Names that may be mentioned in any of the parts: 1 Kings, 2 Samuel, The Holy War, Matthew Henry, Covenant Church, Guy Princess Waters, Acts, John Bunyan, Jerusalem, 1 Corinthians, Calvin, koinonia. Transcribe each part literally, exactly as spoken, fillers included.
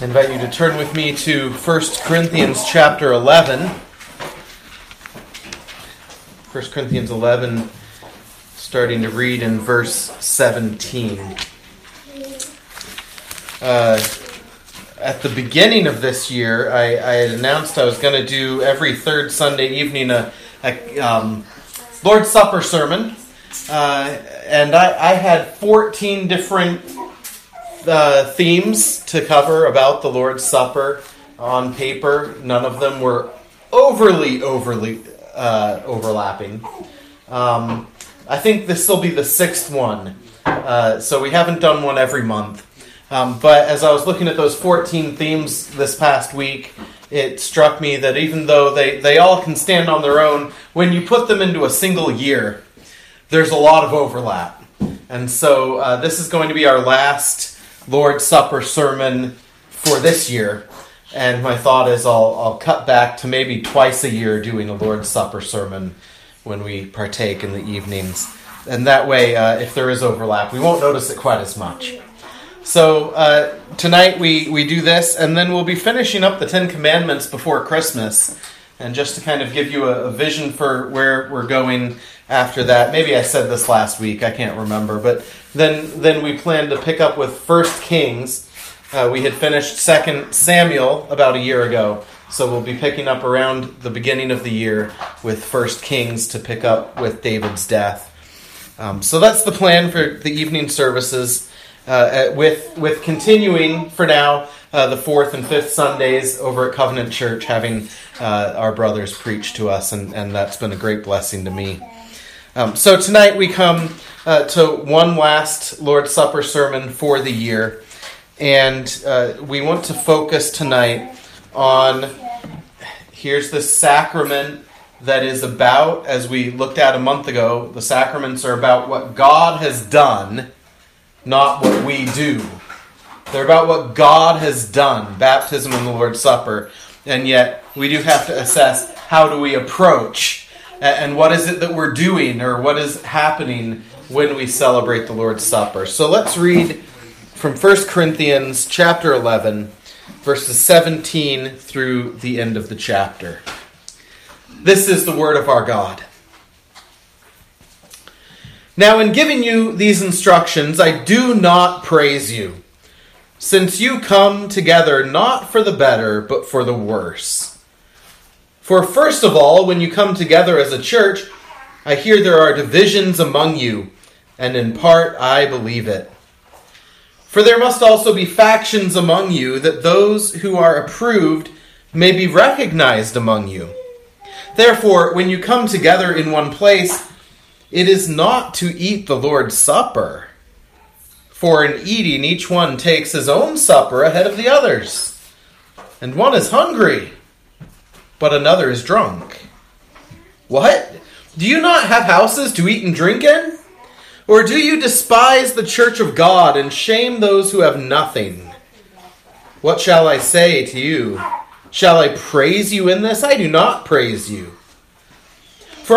I invite you to turn with me to First Corinthians chapter eleven. First Corinthians eleven, starting to read in verse seventeen. Uh, at the beginning of this year, I, I had announced I was going to do every third Sunday evening a, a um, Lord's Supper sermon, uh, and I, I had fourteen different Uh, themes to cover about the Lord's Supper on paper. None of them were overly, overly uh, overlapping. Um, I think this will be the sixth one, uh, so we haven't done one every month. Um, but as I was looking at those fourteen themes this past week, it struck me that even though they, they all can stand on their own, when you put them into a single year, there's a lot of overlap. And so uh, this is going to be our last Lord's Supper sermon for this year, and my thought is I'll I'll cut back to maybe twice a year doing a Lord's Supper sermon when we partake in the evenings, and that way uh, if there is overlap we won't notice it quite as much. So uh, tonight we, we do this, and then we'll be finishing up the Ten Commandments before Christmas, and just to kind of give you a, a vision for where we're going after that. Maybe I said this last week, I can't remember, but then then we planned to pick up with First Kings. Uh, we had finished Second Samuel about a year ago, so we'll be picking up around the beginning of the year with First Kings to pick up with David's death. Um, so that's the plan for the evening services, uh, with, with continuing for now uh, the fourth and fifth Sundays over at Covenant Church, having uh, our brothers preach to us, and, and that's been a great blessing to me. Um, so tonight we come uh, to one last Lord's Supper sermon for the year, and uh, we want to focus tonight on, here's the sacrament that is about, as we looked at a month ago, the sacraments are about what God has done, not what we do. They're about what God has done, baptism and the Lord's Supper, and yet we do have to assess how do we approach and what is it that we're doing, or what is happening when we celebrate the Lord's Supper. So let's read from First Corinthians chapter eleven, verses seventeen through the end of the chapter. This is the word of our God. Now in giving you these instructions, I do not praise you, since you come together not for the better, but for the worse. For first of all, when you come together as a church, I hear there are divisions among you, and in part I believe it. For there must also be factions among you, that those who are approved may be recognized among you. Therefore, when you come together in one place, it is not to eat the Lord's Supper. For in eating, each one takes his own supper ahead of the others, and one is hungry, but another is drunk. What? Do you not have houses to eat and drink in? Or do you despise the church of God and shame those who have nothing? What shall I say to you? Shall I praise you in this? I do not praise you. For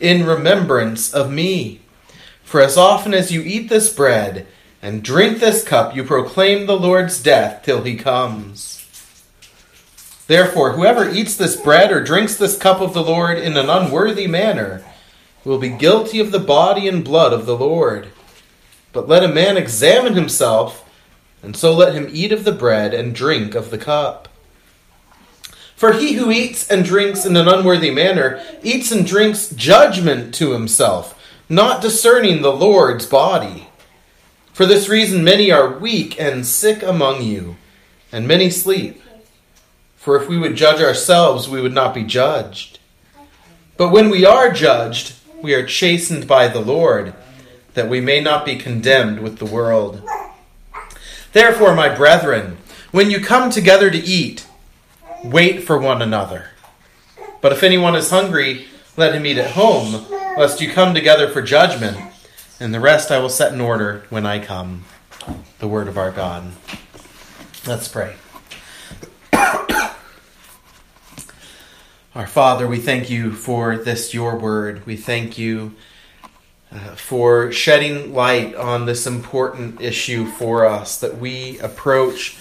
in remembrance of me. For as often as you eat this bread and drink this cup, you proclaim the Lord's death till he comes. Therefore, whoever eats this bread or drinks this cup of the Lord in an unworthy manner will be guilty of the body and blood of the Lord. But let a man examine himself, and so let him eat of the bread and drink of the cup. For he who eats and drinks in an unworthy manner eats and drinks judgment to himself, not discerning the Lord's body. For this reason many are weak and sick among you, and many sleep. For if we would judge ourselves, we would not be judged. But when we are judged, we are chastened by the Lord, that we may not be condemned with the world. Therefore, my brethren, when you come together to eat, wait for one another. But if anyone is hungry, let him eat at home, lest you come together for judgment. And the rest I will set in order when I come. The word of our God. Let's pray. Our Father, we thank you for this, your word. We thank you uh, for shedding light on this important issue for us, that we approach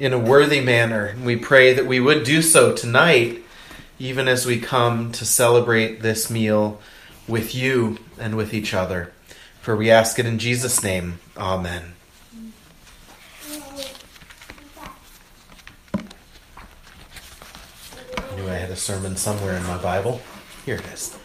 in a worthy manner. And we pray that we would do so tonight, even as we come to celebrate this meal with you and with each other. For we ask it in Jesus' name. Amen. I knew I had a sermon somewhere in my Bible. Here it is.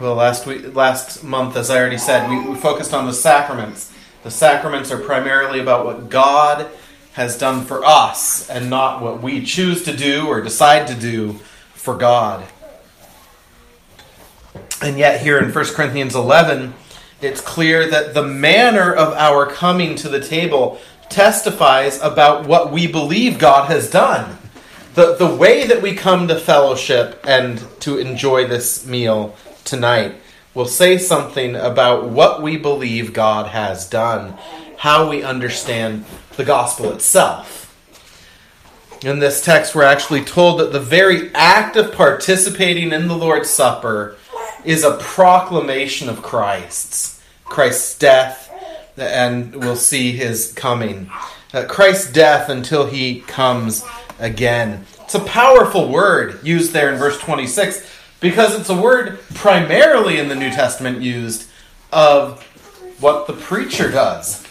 Well, last week, last month, as I already said, we, we focused on the sacraments. The sacraments are primarily about what God has done for us and not what we choose to do or decide to do for God. And yet here in First Corinthians eleven, it's clear that the manner of our coming to the table testifies about what we believe God has done. The, the way that we come to fellowship and to enjoy this meal tonight will say something about what we believe God has done, how we understand the gospel itself. In this text, we're actually told that the very act of participating in the Lord's Supper is a proclamation of Christ's, Christ's death, and we'll see his coming. Uh, Christ's death until he comes again. It's a powerful word used there in verse twenty-six because it's a word primarily in the New Testament used of what the preacher does.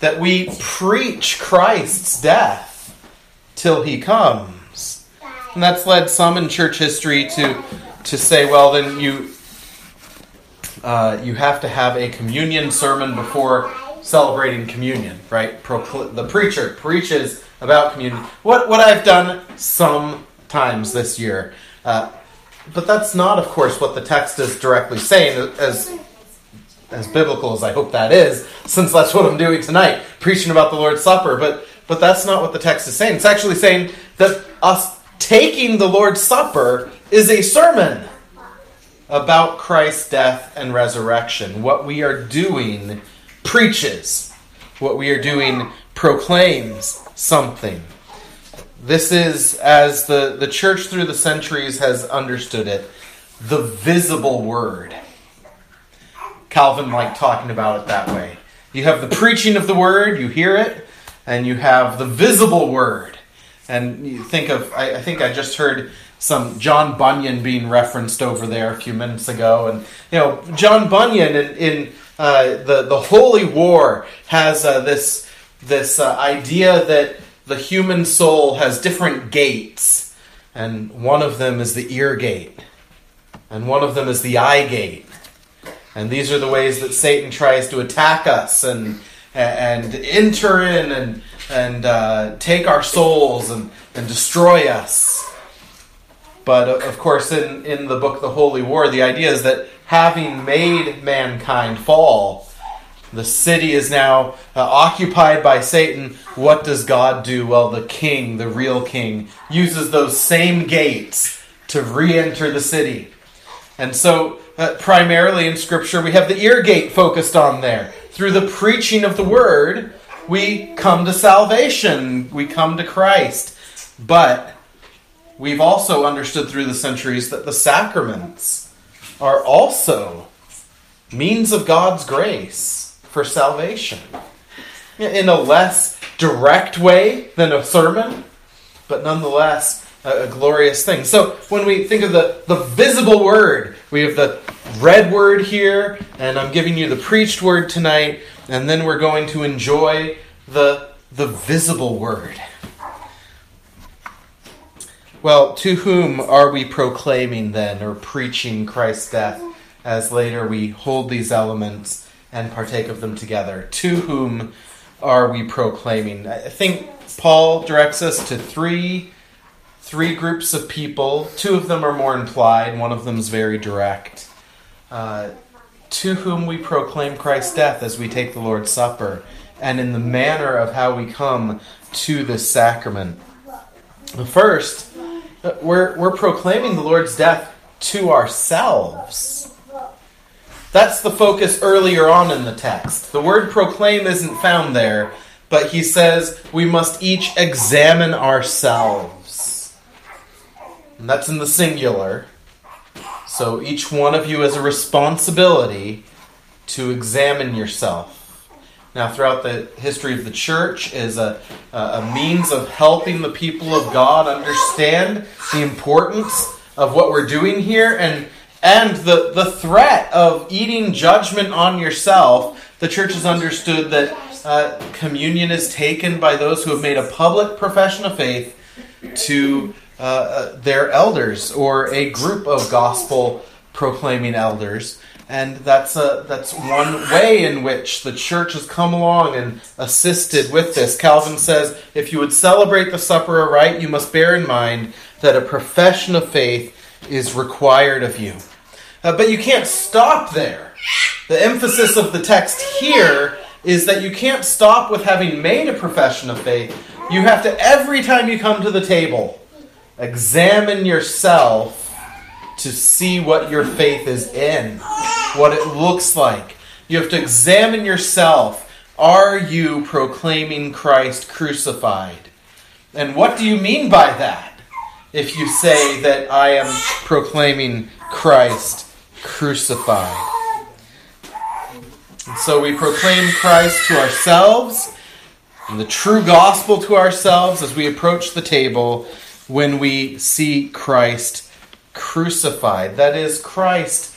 That we preach Christ's death till he comes. And that's led some in church history to to say, well, then you uh, you have to have a communion sermon before celebrating communion, right? Procl- the preacher preaches about communion. What what I've done sometimes this year. Uh, but that's not, of course, what the text is directly saying, as as biblical as I hope that is, since that's what I'm doing tonight, preaching about the Lord's Supper. But but that's not what the text is saying. It's actually saying that us taking the Lord's Supper is a sermon about Christ's death and resurrection. What we are doing preaches. What we are doing proclaims something. This is, as the, the church through the centuries has understood it, the visible word. Calvin liked talking about it that way. You have the preaching of the word, you hear it, and you have the visible word. And you think of, I, I think I just heard some John Bunyan being referenced over there a few minutes ago. And, you know, John Bunyan in, in uh, the, the Holy War has uh, this, this uh, idea that the human soul has different gates. And one of them is the ear gate. And one of them is the eye gate. And these are the ways that Satan tries to attack us and and enter in and and uh, take our souls and, and destroy us. But of course, in, in the book The Holy War, the idea is that having made mankind fall, the city is now uh, occupied by Satan. What does God do? Well, the king, the real king, uses those same gates to re-enter the city. And so, Uh, primarily in Scripture, we have the ear gate focused on there. Through the preaching of the Word, we come to salvation. We come to Christ. But we've also understood through the centuries that the sacraments are also means of God's grace for salvation. In a less direct way than a sermon, but nonetheless a, a glorious thing. So when we think of the, the visible Word, we have the read word here, and I'm giving you the preached word tonight, and then we're going to enjoy the, the visible word. Well, to whom are we proclaiming then, or preaching Christ's death, as later we hold these elements and partake of them together? To whom are we proclaiming? I think Paul directs us to three Three groups of people. Two of them are more implied. One of them is very direct. Uh, to whom we proclaim Christ's death as we take the Lord's Supper and in the manner of how we come to this sacrament. First, we're, we're proclaiming the Lord's death to ourselves. That's the focus earlier on in the text. The word proclaim isn't found there, but he says we must each examine ourselves. And that's in the singular. So each one of you has a responsibility to examine yourself. Now, throughout the history of the church is a, a means of helping the people of God understand the importance of what we're doing here, and and the, the threat of eating judgment on yourself. The church has understood that uh, communion is taken by those who have made a public profession of faith to uh, their elders or a group of gospel-proclaiming elders. And that's a, that's one way in which the church has come along and assisted with this. Calvin says, if you would celebrate the supper aright, you must bear in mind that a profession of faith is required of you. Uh, but you can't stop there. The emphasis of the text here is that you can't stop with having made a profession of faith. You have to, every time you come to the table, examine yourself to see what your faith is in, what it looks like. You have to examine yourself. Are you proclaiming Christ crucified? And what do you mean by that if you say that I am proclaiming Christ crucified? And so we proclaim Christ to ourselves and the true gospel to ourselves as we approach the table when we see Christ crucified. That is, Christ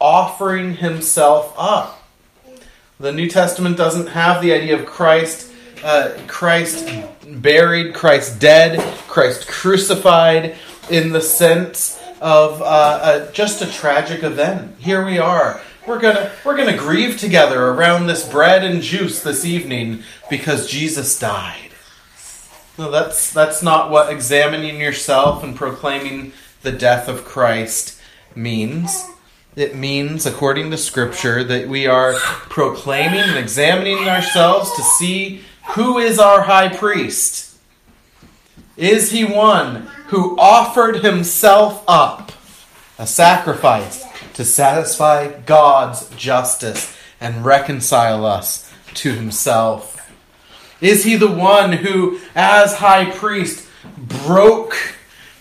offering himself up. The New Testament doesn't have the idea of Christ, uh, Christ buried, Christ dead, Christ crucified in the sense of uh, uh, just a tragic event. Here we are. We're gonna we're gonna grieve together around this bread and juice this evening because Jesus died. No, that's that's not what examining yourself and proclaiming the death of Christ means. It means, according to Scripture, that we are proclaiming and examining ourselves to see who is our high priest. Is he one who offered himself up, a sacrifice to satisfy God's justice and reconcile us to himself? Is he the one who, as high priest, broke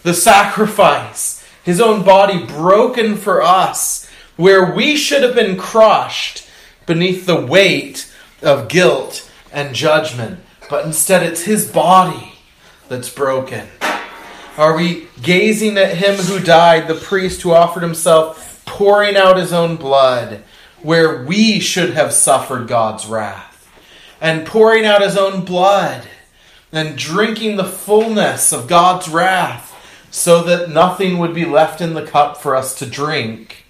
the sacrifice? His own body broken for us, where we should have been crushed beneath the weight of guilt and judgment. But instead it's his body that's broken. Are we gazing at him who died, the priest who offered himself, pouring out his own blood, where we should have suffered God's wrath? And pouring out his own blood and drinking the fullness of God's wrath, so that nothing would be left in the cup for us to drink.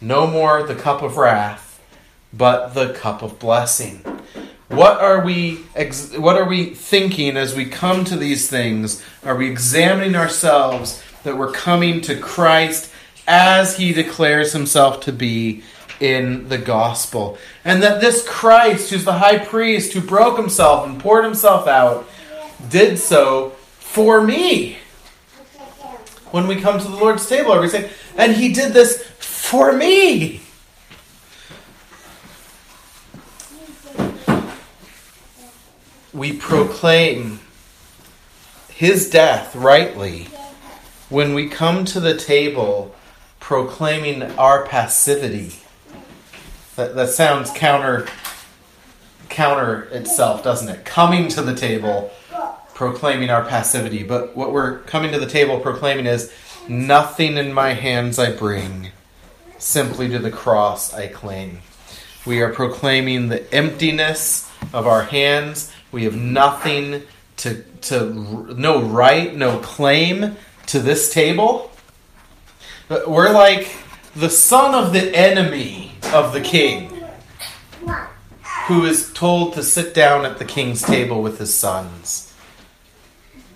No more the cup of wrath, but the cup of blessing. What are we ex- what are we thinking as we come to these things? Are we examining ourselves that we're coming to Christ as he declares himself to be in the gospel? And that this Christ, who's the high priest, who broke himself and poured himself out, did so for me. When we come to the Lord's table, are we saying, and he did this for me? We proclaim his death rightly when we come to the table proclaiming our passivity. That, that sounds counter, counter itself, doesn't it? Coming to the table proclaiming our passivity, but what we're coming to the table proclaiming is, nothing in my hands I bring, simply to the cross I cling. We are proclaiming the emptiness of our hands. We have nothing to, to no right, no claim to this table. But we're like the son of the enemy of the king, who is told to sit down at the king's table with his sons.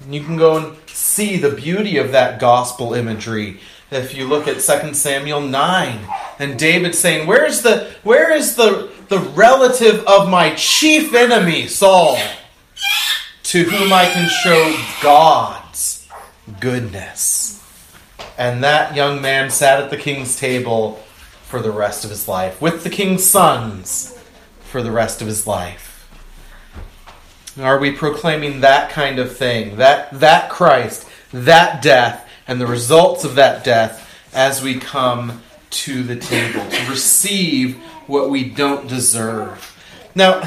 And you can go and see the beauty of that gospel imagery if you look at Second Samuel nine And David's saying, where is the where is the the relative of my chief enemy, Saul, to whom I can show God's goodness? And that young man sat at the king's table for the rest of his life, with the king's sons for the rest of his life. Are we proclaiming that kind of thing, that that Christ, that death, and the results of that death as we come to the table, to receive what we don't deserve? Now,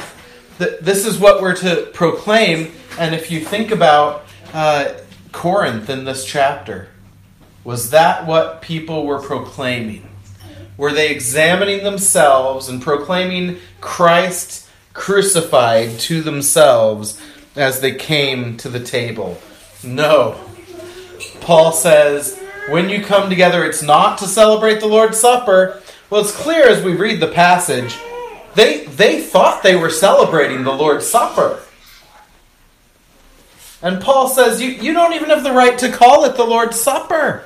th- this is what we're to proclaim, and if you think about uh, Corinth in this chapter, was that what people were proclaiming? Were they examining themselves and proclaiming Christ crucified to themselves as they came to the table? No. Paul says, when you come together, it's not to celebrate the Lord's Supper. Well, it's clear as we read the passage, they they thought they were celebrating the Lord's Supper. And Paul says, you, you don't even have the right to call it the Lord's Supper.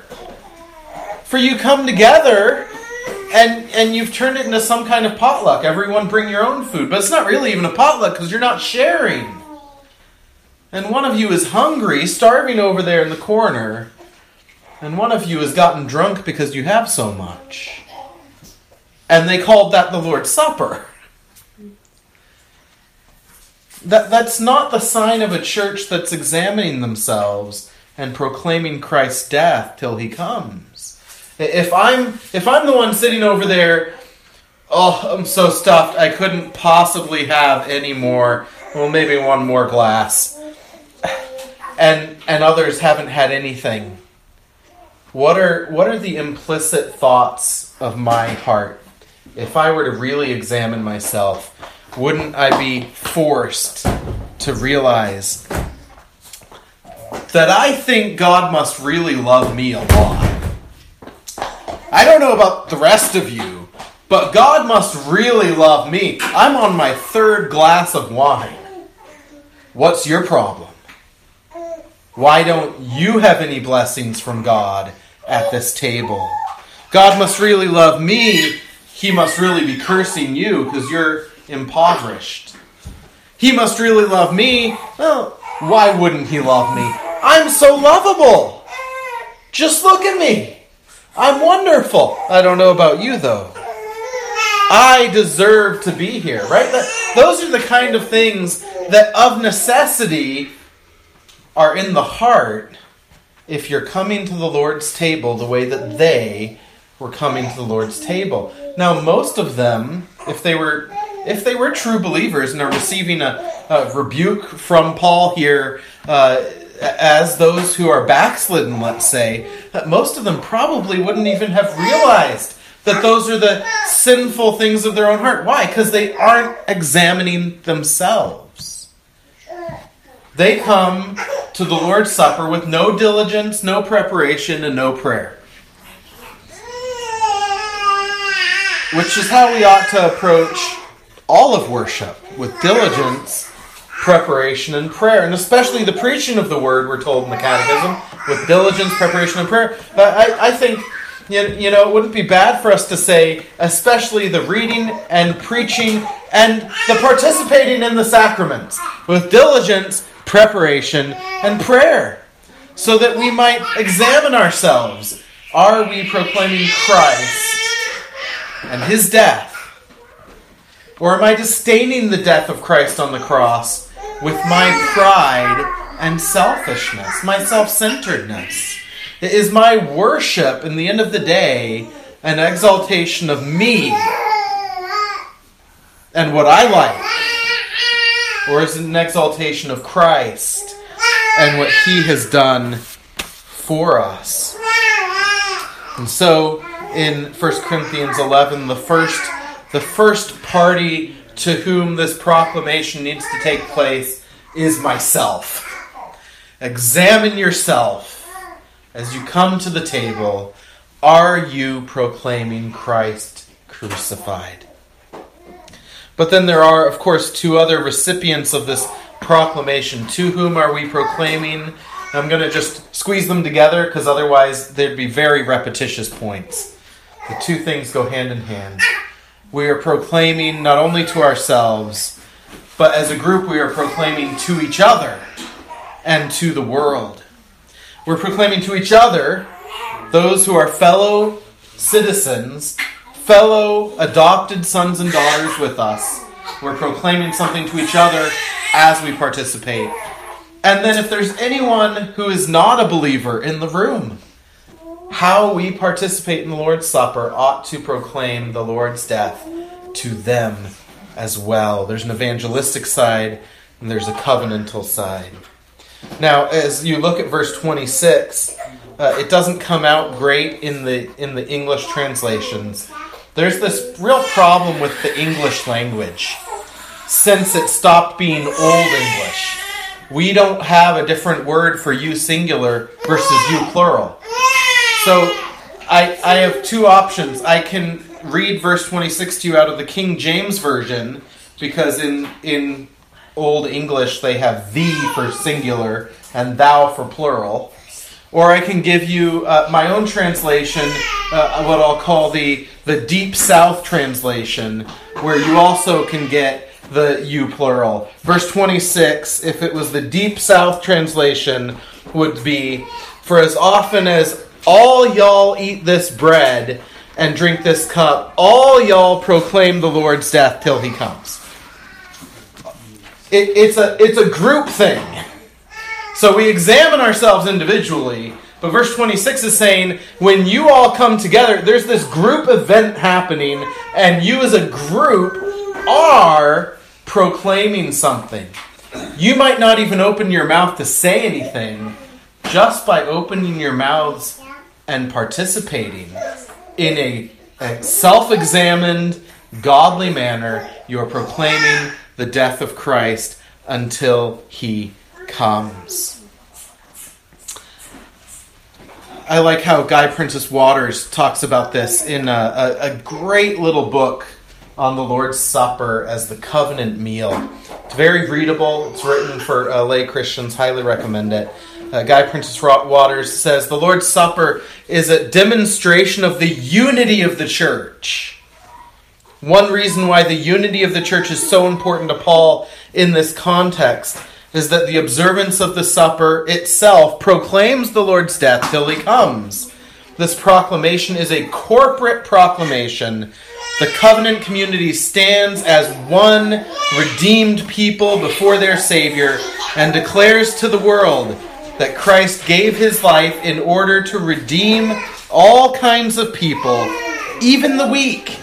For you come together, And and you've turned it into some kind of potluck. Everyone bring your own food. But it's not really even a potluck because you're not sharing. And one of you is hungry, starving over there in the corner. And one of you has gotten drunk because you have so much. And they called that the Lord's Supper. That That's not the sign of a church that's examining themselves and proclaiming Christ's death till he comes. If I'm if I'm the one sitting over there, oh, I'm so stuffed, I couldn't possibly have any more. Well, maybe one more glass. And and others haven't had anything. What are what are the implicit thoughts of my heart? If I were to really examine myself, wouldn't I be forced to realize that I think God must really love me a lot? I don't know about the rest of you, but God must really love me. I'm on my third glass of wine. What's your problem? Why don't you have any blessings from God at this table? God must really love me. He must really be cursing you because you're impoverished. He must really love me. Well, why wouldn't he love me? I'm so lovable. Just look at me. I'm wonderful. I don't know about you, though. I deserve to be here, right? That, those are the kind of things that of necessity are in the heart if you're coming to the Lord's table the way that they were coming to the Lord's table. Now, most of them, if they were if they were true believers and are receiving a, a rebuke from Paul here, uh as those who are backslidden, let's say, most of them probably wouldn't even have realized that those are the sinful things of their own heart. Why? Because they aren't examining themselves. They come to the Lord's Supper with no diligence, no preparation, and no prayer. Which is how we ought to approach all of worship, with diligence, preparation, and prayer, and especially the preaching of the word, we're told in the Catechism, with diligence, preparation, and prayer. But I, I think, you know, it wouldn't be bad for us to say, especially the reading and preaching and the participating in the sacraments, with diligence, preparation, and prayer, so that we might examine ourselves. Are we proclaiming Christ and his death? Or am I disdaining the death of Christ on the cross with my pride and selfishness, my self-centeredness? Is my worship, in the end of the day, an exaltation of me and what I like? Or is it an exaltation of Christ and what he has done for us? And so, in First Corinthians eleven, the first the first party to whom this proclamation needs to take place is myself. Examine yourself as you come to the table. Are you proclaiming Christ crucified? But then there are, of course, two other recipients of this proclamation. To whom are we proclaiming? I'm going to just squeeze them together because otherwise there'd be very repetitious points. The two things go hand in hand. We are proclaiming not only to ourselves, but as a group we are proclaiming to each other and to the world. We're proclaiming to each other those who are fellow citizens, fellow adopted sons and daughters with us. We're proclaiming something to each other as we participate. And then if there's anyone who is not a believer in the room, how we participate in the Lord's Supper ought to proclaim the Lord's death to them as well. There's an evangelistic side and there's a covenantal side. Now, as you look at verse twenty-six, uh, it doesn't come out great in the in the English translations. There's this real problem with the English language since it stopped being Old English. We don't have a different word for you singular versus you plural. So I, I have two options. I can read verse twenty-six to you out of the King James Version, because in in Old English they have thee for singular and thou for plural. Or I can give you uh, my own translation, uh, what I'll call the, the Deep South translation, where you also can get the you plural. Verse twenty-six, if it was the Deep South translation, would be, for as often as all y'all eat this bread and drink this cup, all y'all proclaim the Lord's death till he comes. It, it's a it's a group thing. So we examine ourselves individually, but verse twenty-six is saying, when you all come together, there's this group event happening, and you as a group are proclaiming something. You might not even open your mouth to say anything, just by opening your mouths and participating in a, a self-examined, godly manner, you are proclaiming the death of Christ until he comes. I like how Guy Princess Waters talks about this in a, a, a great little book on the Lord's Supper as the covenant meal. It's very readable. It's written for uh, lay Christians. Highly recommend it. Uh, Guy Princess Waters says, the Lord's Supper is a demonstration of the unity of the church. One reason why the unity of the church is so important to Paul in this context is that the observance of the supper itself proclaims the Lord's death till he comes. This proclamation is a corporate proclamation. The covenant community stands as one redeemed people before their Savior and declares to the world that Christ gave his life in order to redeem all kinds of people, even the weak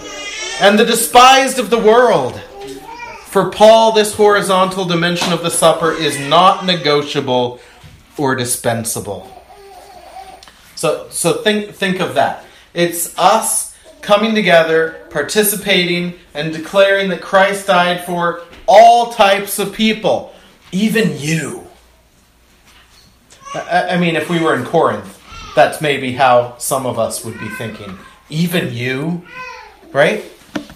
and the despised of the world. For Paul, this horizontal dimension of the supper is not negotiable or dispensable. So, so think, think of that. It's us coming together, participating, and declaring that Christ died for all types of people, even you. I mean, if we were in Corinth, that's maybe how some of us would be thinking. Even you, right?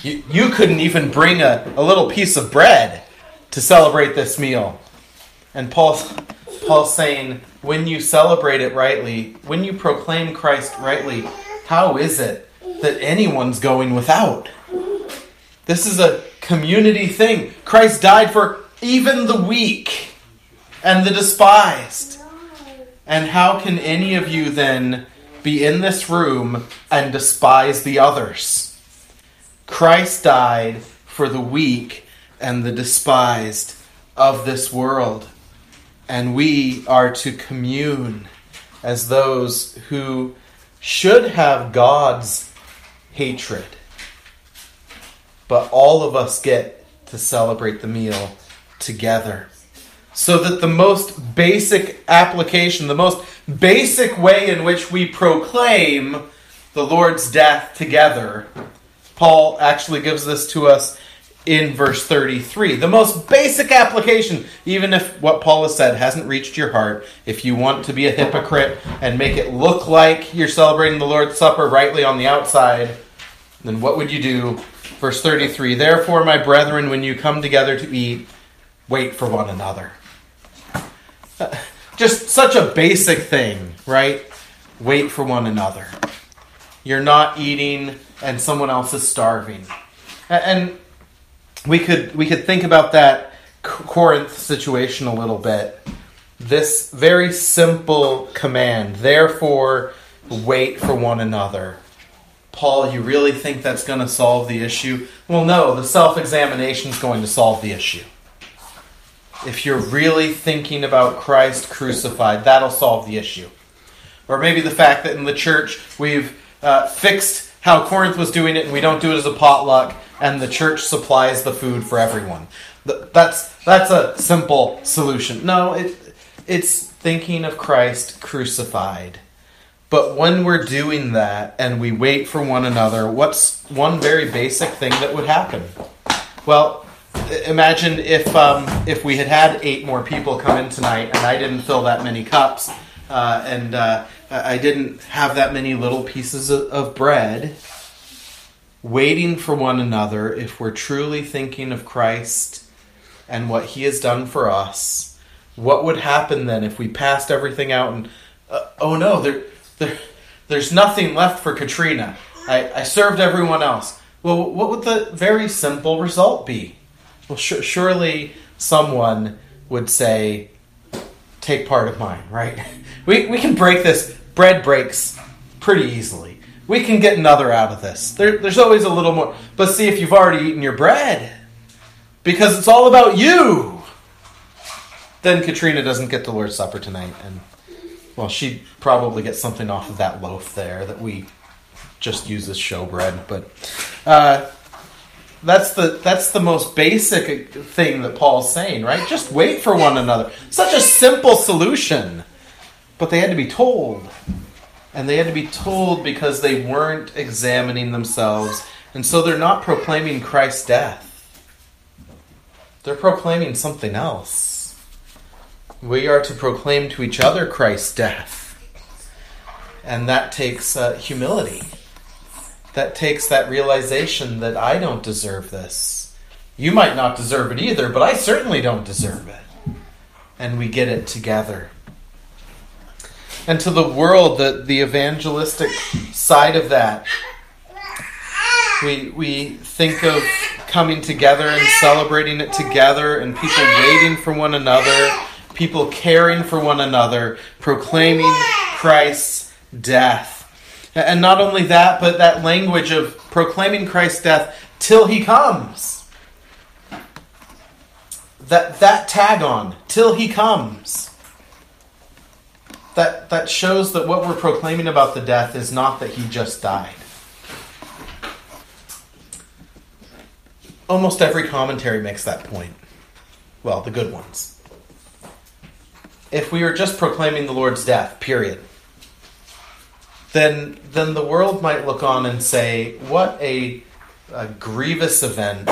You, you couldn't even bring a, a little piece of bread to celebrate this meal. And Paul's, Paul's saying, when you celebrate it rightly, when you proclaim Christ rightly, how is it that anyone's going without? This is a community thing. Christ died for even the weak and the despised. And how can any of you then be in this room and despise the others? Christ died for the weak and the despised of this world. And we are to commune as those who should have God's hatred. But all of us get to celebrate the meal together. So that the most basic application, the most basic way in which we proclaim the Lord's death together, Paul actually gives this to us in verse thirty-three. The most basic application, even if what Paul has said hasn't reached your heart, if you want to be a hypocrite and make it look like you're celebrating the Lord's Supper rightly on the outside, then what would you do? Verse thirty-three, therefore, my brethren, when you come together to eat, wait for one another. Uh, just such a basic thing, right? Wait for one another. you're not eating, and someone else is starving. And we could we could think about that Corinth situation a little bit. This very simple command, therefore, wait for one another. Paul, you really think that's going to solve the issue? Well, no, the self-examination is going to solve the issue. If you're really thinking about Christ crucified, that'll solve the issue. Or maybe the fact that in the church we've uh, fixed how Corinth was doing it and we don't do it as a potluck and the church supplies the food for everyone. That's that's a simple solution. No, it it's thinking of Christ crucified. But when we're doing that and we wait for one another, what's one very basic thing that would happen? Well, imagine if um, if we had had eight more people come in tonight and I didn't fill that many cups uh, and uh, I didn't have that many little pieces of, of bread. Waiting for one another, if we're truly thinking of Christ and what he has done for us, what would happen then if we passed everything out and, uh, oh no, there... There, there's nothing left for Katrina. I, I served everyone else. Well, what would the very simple result be? Well, sh- surely someone would say, take part of mine, right? We we can break this. Bread breaks pretty easily. We can get another out of this. There, there's always a little more. But see, if you've already eaten your bread, because it's all about you, then Katrina doesn't get the Lord's Supper tonight, and well, she'd probably get something off of that loaf there that we just use as showbread. But uh, that's the that's the most basic thing that Paul's saying, right? Just wait for one another. Such a simple solution. But they had to be told. And they had to be told because they weren't examining themselves. And so they're not proclaiming Christ's death. They're proclaiming something else. We are to proclaim to each other Christ's death. And that takes uh, humility. That takes that realization that I don't deserve this. You might not deserve it either, but I certainly don't deserve it. And we get it together. And to the world, the, the evangelistic side of that, we we think of coming together and celebrating it together and people waiting for one another. People caring for one another, proclaiming Christ's death. And not only that, but that language of proclaiming Christ's death till he comes. That that tag on, till he comes. That that shows that what we're proclaiming about the death is not that he just died. Almost every commentary makes that point. Well, the good ones. If we were just proclaiming the Lord's death, period, then then the world might look on and say, what a, a grievous event.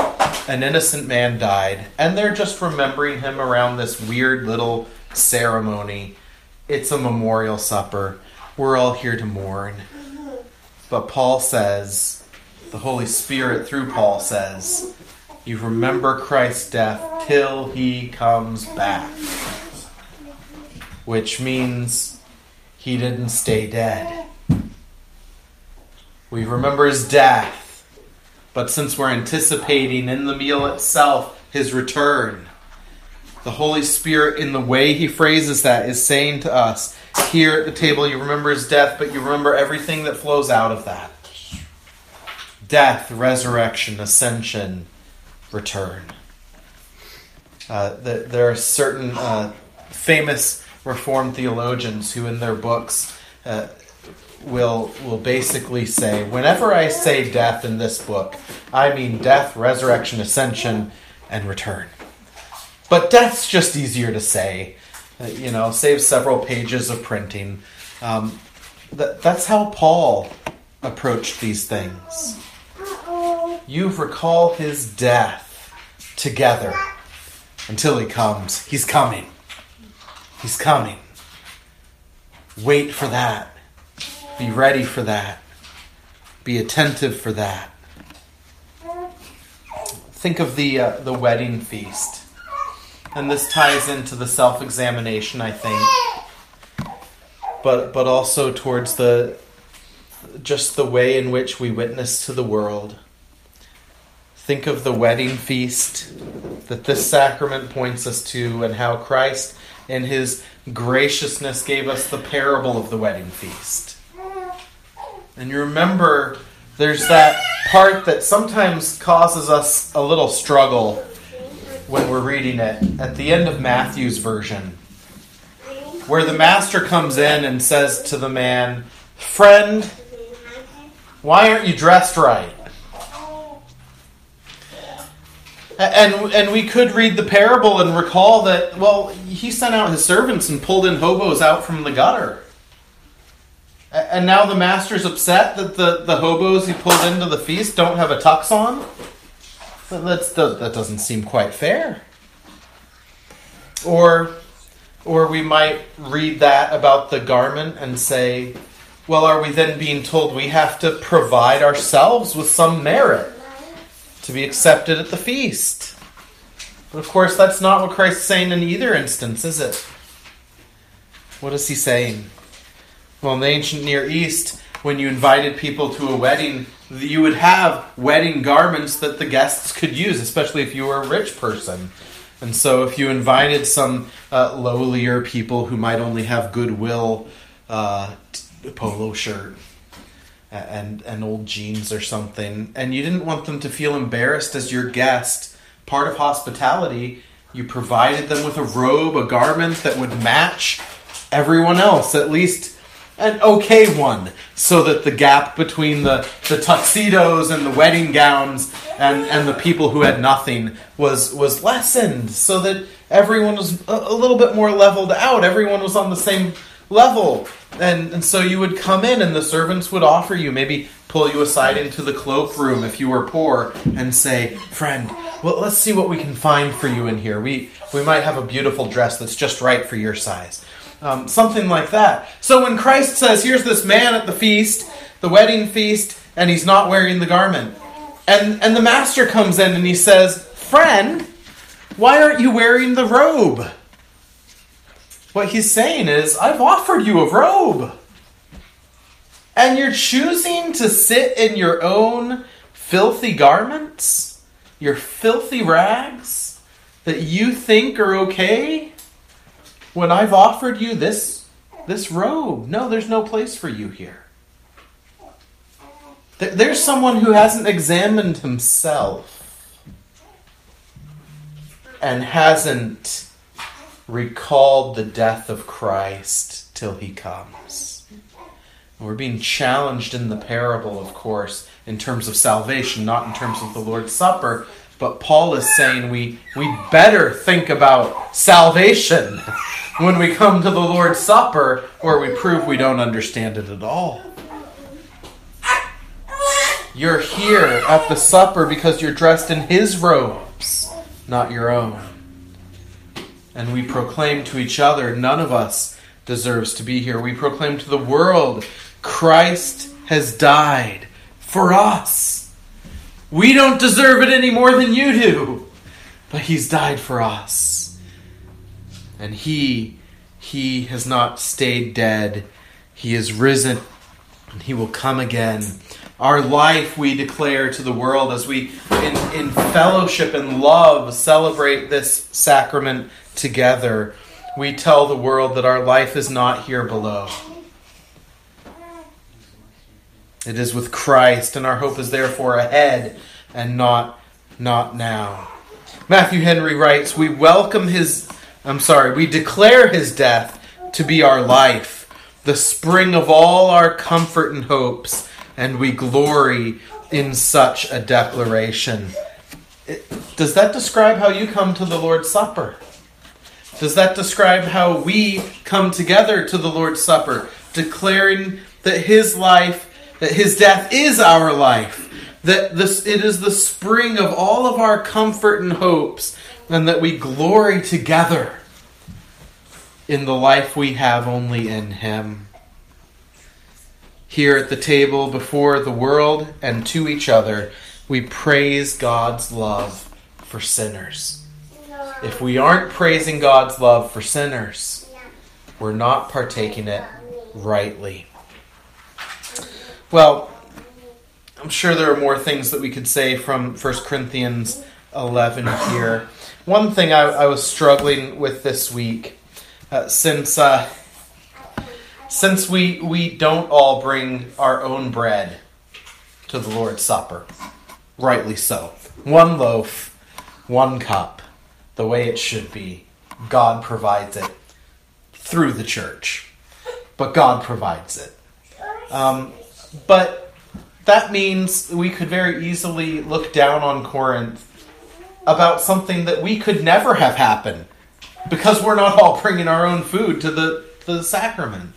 An innocent man died, and they're just remembering him around this weird little ceremony. It's a memorial supper. We're all here to mourn. But Paul says, the Holy Spirit through Paul says, you remember Christ's death till he comes back. Which means he didn't stay dead. We remember his death, but since we're anticipating in the meal itself his return, the Holy Spirit, in the way he phrases that, is saying to us, here at the table you remember his death, but you remember everything that flows out of that. Death, resurrection, ascension, return. Uh, the, there are certain uh, famous Reformed theologians who in their books uh, will will basically say, whenever I say death in this book, I mean death, resurrection, ascension, and return. But death's just easier to say. Uh, you know, saves several pages of printing. Um, th- that's how Paul approached these things. You recall his death together until he comes. He's coming. He's coming. Wait for that. Be ready for that. Be attentive for that. Think of the uh, the wedding feast. And this ties into the self-examination, I think. But but also towards the just the way in which we witness to the world. Think of the wedding feast that this sacrament points us to, and how Christ in his graciousness gave us the parable of the wedding feast. And you remember there's that part that sometimes causes us a little struggle when we're reading it at the end of Matthew's version, where the master comes in and says to the man, "Friend, why aren't you dressed right?" And and we could read the parable and recall that, well, he sent out his servants and pulled in hobos out from the gutter. And now the master's upset that the, the hobos he pulled into the feast don't have a tux on? That's, that doesn't seem quite fair. Or, or we might read that about the garment and say, well, are we then being told we have to provide ourselves with some merit to be accepted at the feast? But of course, that's not what Christ's saying in either instance, is it? What is he saying? Well, in the ancient Near East, when you invited people to a wedding, you would have wedding garments that the guests could use, especially if you were a rich person. And so if you invited some uh, lowlier people who might only have Goodwill uh, polo shirt, and and old jeans or something, and you didn't want them to feel embarrassed as your guest, part of hospitality, you provided them with a robe, a garment that would match everyone else, at least an okay one, so that the gap between the, the tuxedos and the wedding gowns and, and the people who had nothing was, was lessened, so that everyone was a, a little bit more leveled out, everyone was on the same level. And and so you would come in and the servants would offer you, maybe pull you aside into the cloakroom if you were poor and say, "Friend, well, let's see what we can find for you in here. We we might have a beautiful dress that's just right for your size." Um, something like that. So when Christ says, here's this man at the feast, the wedding feast, and he's not wearing the garment. And, and the master comes in and he says, "Friend, why aren't you wearing the robe?" What he's saying is, I've offered you a robe. And you're choosing to sit in your own filthy garments, your filthy rags that you think are okay, when I've offered you this, this robe. No, there's no place for you here. There's someone who hasn't examined himself and hasn't recalled the death of Christ till he comes. We're being challenged in the parable, of course, in terms of salvation, not in terms of the Lord's Supper, but Paul is saying we, we better think about salvation when we come to the Lord's Supper, or we prove we don't understand it at all. You're here at the supper because you're dressed in his robes, not your own. And we proclaim to each other, none of us deserves to be here. We proclaim to the world, Christ has died for us. We don't deserve it any more than you do, but he's died for us. And he, he has not stayed dead. He is risen, and he will come again. Our life we declare to the world as we, in, in fellowship and love, celebrate this sacrament together. We tell the world that our life is not here below. It is with Christ, and our hope is therefore ahead and not not now. Matthew Henry writes, "We welcome his, I'm sorry, we declare his death to be our life, the spring of all our comfort and hopes, and we glory in such a declaration." It, does that describe how you come to the Lord's Supper? Does that describe how we come together to the Lord's Supper, declaring that his life, that his death is our life, that this it is the spring of all of our comfort and hopes, and that we glory together in the life we have only in him? Here at the table, before the world and to each other, we praise God's love for sinners. If we aren't praising God's love for sinners, we're not partaking it rightly. Well, I'm sure there are more things that we could say from First Corinthians eleven here. One thing I, I was struggling with this week, uh, since uh, since we we don't all bring our own bread to the Lord's Supper, rightly so. One loaf, one cup, the way it should be. God provides it through the church, but God provides it. Um, but that means we could very easily look down on Corinth about something that we could never have happen because we're not all bringing our own food to the, to the sacrament.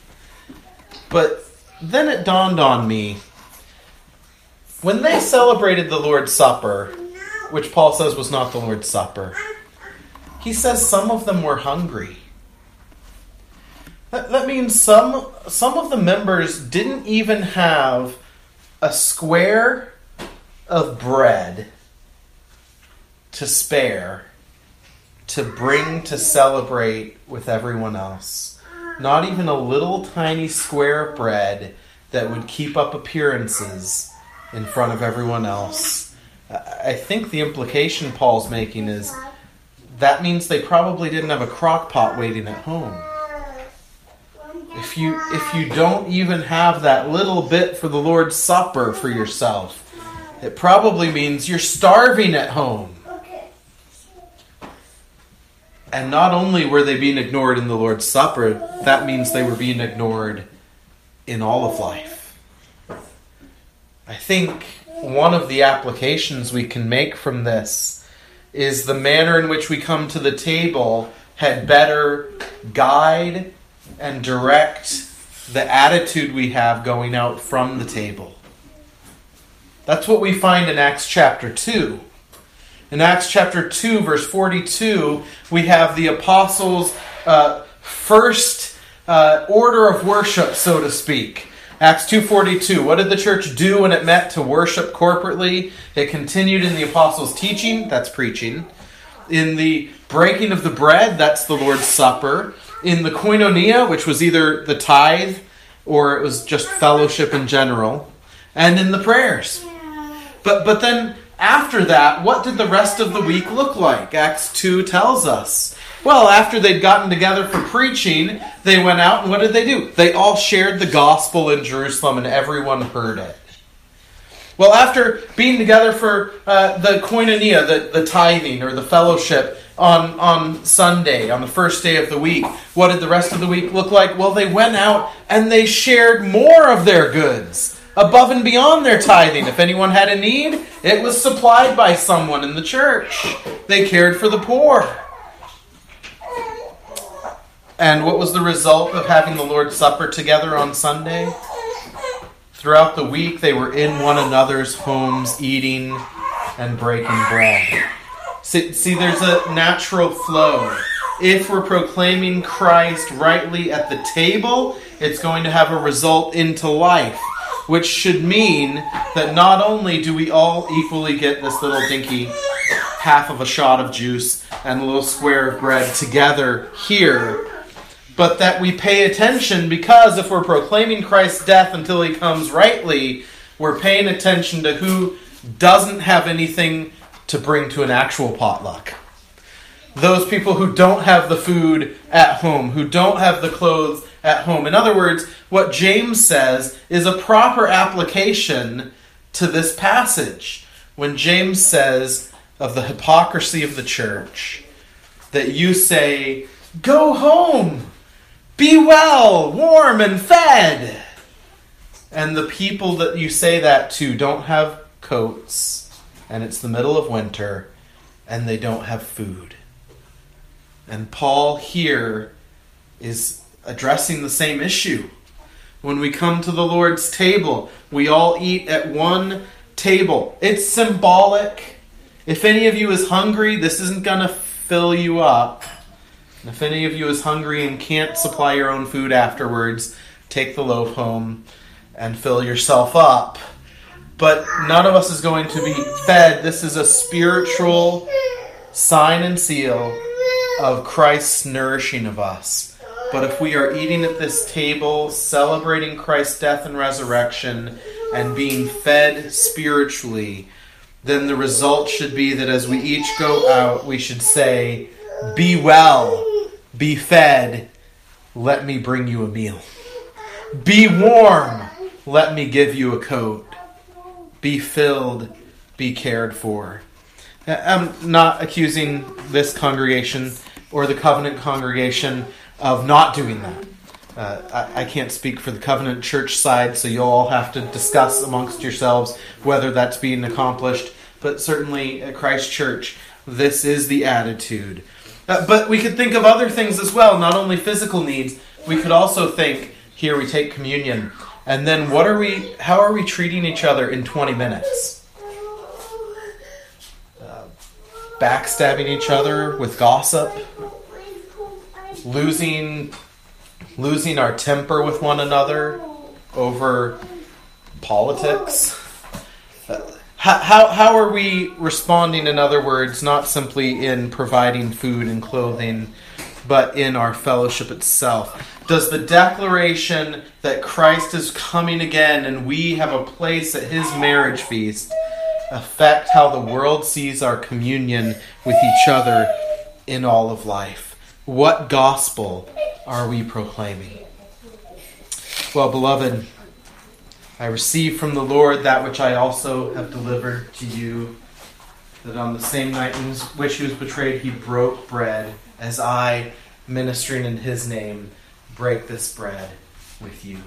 But then it dawned on me, when they celebrated the Lord's Supper, which Paul says was not the Lord's Supper, he says some of them were hungry. That, that means some some of the members didn't even have a square of bread to spare to bring to celebrate with everyone else. Not even a little tiny square of bread that would keep up appearances in front of everyone else. I think the implication Paul's making is that means they probably didn't have a crock pot waiting at home. If you if you don't even have that little bit for the Lord's Supper for yourself, it probably means you're starving at home. And not only were they being ignored in the Lord's Supper, that means they were being ignored in all of life. I think one of the applications we can make from this is the manner in which we come to the table had better guide and direct the attitude we have going out from the table. That's what we find in Acts chapter two. In Acts chapter two, verse forty-two, we have the apostles' uh, first uh, order of worship, so to speak. Acts two forty-two, what did the church do when it met to worship corporately? It continued in the apostles' teaching, that's preaching. In the breaking of the bread, that's the Lord's Supper. In the koinonia, which was either the tithe or it was just fellowship in general, and in the prayers. But but then after that, what did the rest of the week look like? Acts two tells us. Well, after they'd gotten together for preaching, they went out, and what did they do? They all shared the gospel in Jerusalem, and everyone heard it. Well, after being together for uh, the koinonia, the, the tithing, or the fellowship, On, on Sunday, on the first day of the week. What did the rest of the week look like? Well, they went out and they shared more of their goods, above and beyond their tithing. If anyone had a need, it was supplied by someone in the church. They cared for the poor. And what was the result of having the Lord's Supper together on Sunday? Throughout the week, they were in one another's homes, eating and breaking bread. See, see, there's a natural flow. If we're proclaiming Christ rightly at the table, it's going to have a result into life, which should mean that not only do we all equally get this little dinky half of a shot of juice and a little square of bread together here, but that we pay attention, because if we're proclaiming Christ's death until he comes rightly, we're paying attention to who doesn't have anything to bring to an actual potluck. Those people who don't have the food at home, who don't have the clothes at home. In other words, what James says is a proper application to this passage. When James says of the hypocrisy of the church, that you say, go home, be well, warm and fed. And the people that you say that to don't have coats, and it's the middle of winter, and they don't have food. And Paul here is addressing the same issue. When we come to the Lord's table, we all eat at one table. It's symbolic. If any of you is hungry, this isn't going to fill you up. And if any of you is hungry and can't supply your own food afterwards, take the loaf home and fill yourself up. But none of us is going to be fed. This is a spiritual sign and seal of Christ's nourishing of us. But if we are eating at this table, celebrating Christ's death and resurrection, and being fed spiritually, then the result should be that as we each go out, we should say, be well, be fed, let me bring you a meal. Be warm, let me give you a coat. Be filled, be cared for. I'm not accusing this congregation or the Covenant congregation of not doing that. Uh, I, I can't speak for the Covenant Church side, so you'll all have to discuss amongst yourselves whether that's being accomplished. But certainly at Christ Church, this is the attitude. Uh, but we could think of other things as well, not only physical needs. We could also think, here we take communion, and then what are we? How are we treating each other in twenty minutes? Uh, backstabbing each other with gossip, losing... Losing our temper with one another over politics. How, how, how are we responding, in other words, not simply in providing food and clothing, but in our fellowship itself? Does the declaration that Christ is coming again and we have a place at his marriage feast affect how the world sees our communion with each other in all of life? What gospel are we proclaiming? Well, beloved, I received from the Lord that which I also have delivered to you, that on the same night in which he was betrayed, he broke bread, as I, ministering in his name, break this bread with you.